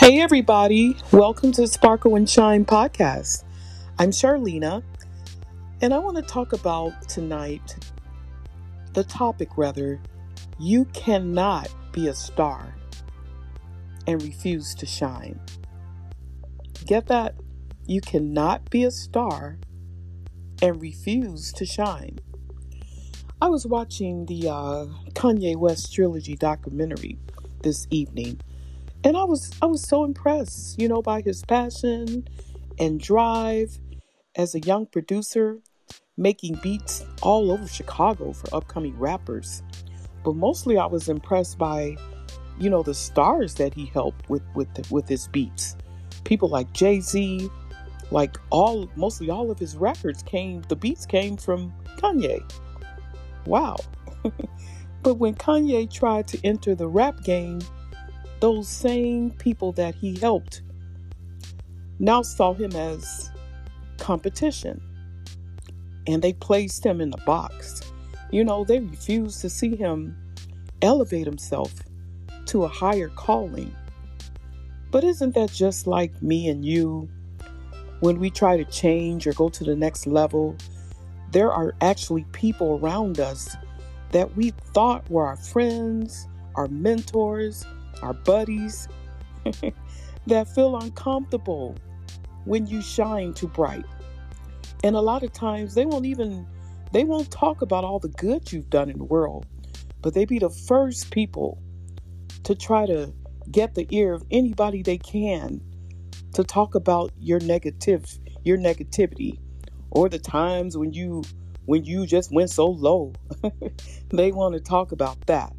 Hey everybody, welcome to Sparkle and Shine podcast. I'm Charlena, and I want to talk about tonight, the topic rather, you cannot be a star and refuse to shine. Get that? You cannot be a star and refuse to shine. I was watching the Kanye West trilogy documentary this evening. And I was so impressed, by his passion and drive as a young producer, making beats all over Chicago for upcoming rappers. But mostly I was impressed by, the stars that he helped with his beats. People like Jay-Z, mostly all of his records the beats came from Kanye. Wow. But when Kanye tried to enter the rap game, those same people that he helped now saw him as competition, and they placed him in the box. They refused to see him elevate himself to a higher calling. But isn't that just like me and you? When we try to change or go to the next level, there are actually people around us that we thought were our friends, our mentors, our buddies that feel uncomfortable when you shine too bright. And a lot of times they won't talk about all the good you've done in the world, but they be the first people to try to get the ear of anybody they can to talk about your negativity or the times when you just went so low. They want to talk about that.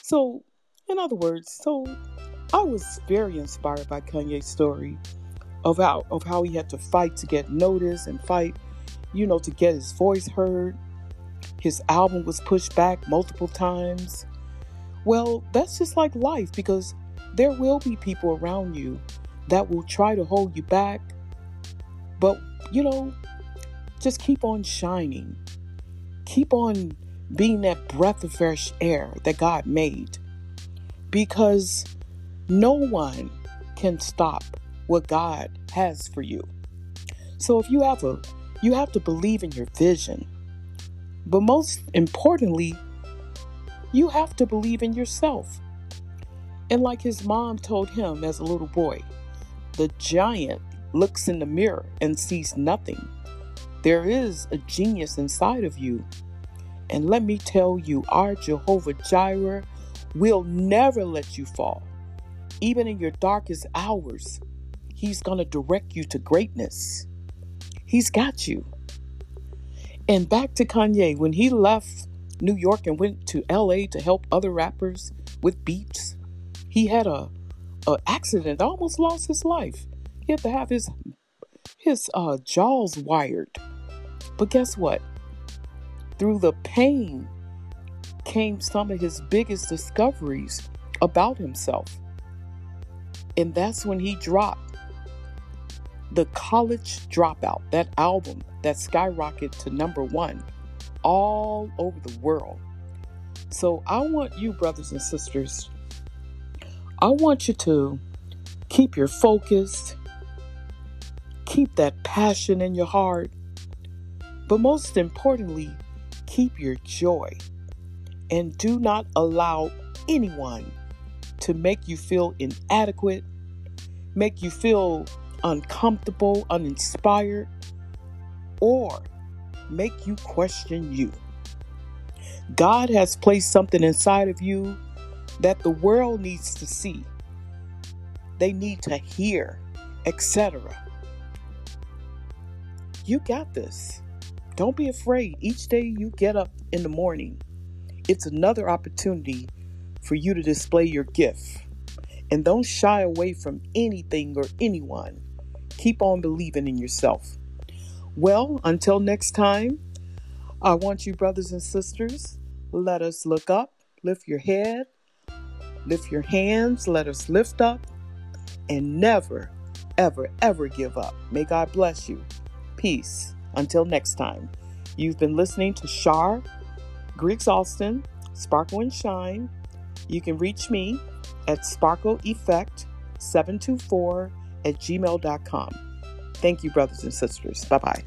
So I was very inspired by Kanye's story of how he had to fight to get noticed and fight, to get his voice heard. His album was pushed back multiple times. Well, that's just like life, because there will be people around you that will try to hold you back. But, just keep on shining. Keep on being that breath of fresh air that God made. Because no one can stop what God has for you. So if you have to believe in your vision. But most importantly, you have to believe in yourself. And like his mom told him as a little boy, the giant looks in the mirror and sees nothing. There is a genius inside of you. And let me tell you, our Jehovah Jireh will never let you fall. Even in your darkest hours, he's going to direct you to greatness. He's got you. And back to Kanye, when he left New York and went to LA to help other rappers with beats, he had an accident that almost lost his life. He had to have his jaws wired. But guess what? Through the pain came some of his biggest discoveries about himself. And that's when he dropped The College Dropout, that album that skyrocketed to #1 all over the world. So I want you, brothers and sisters, I want you to keep your focus, keep that passion in your heart, but most importantly, keep your joy. And do not allow anyone to make you feel inadequate, make you feel uncomfortable, uninspired, or make you question you. God has placed something inside of you that the world needs to see. They need to hear, etc. You got this. Don't be afraid. Each day you get up in the morning, it's another opportunity for you to display your gift. And don't shy away from anything or anyone. Keep on believing in yourself. Well, until next time, I want you, brothers and sisters, let us look up, lift your head, lift your hands, let us lift up, and never, ever, ever give up. May God bless you. Peace. Until next time. You've been listening to Shar Griggs Austin, Sparkle and Shine. You can reach me at Sparkle Effect 724@gmail.com. Thank you, brothers and sisters. Bye-bye.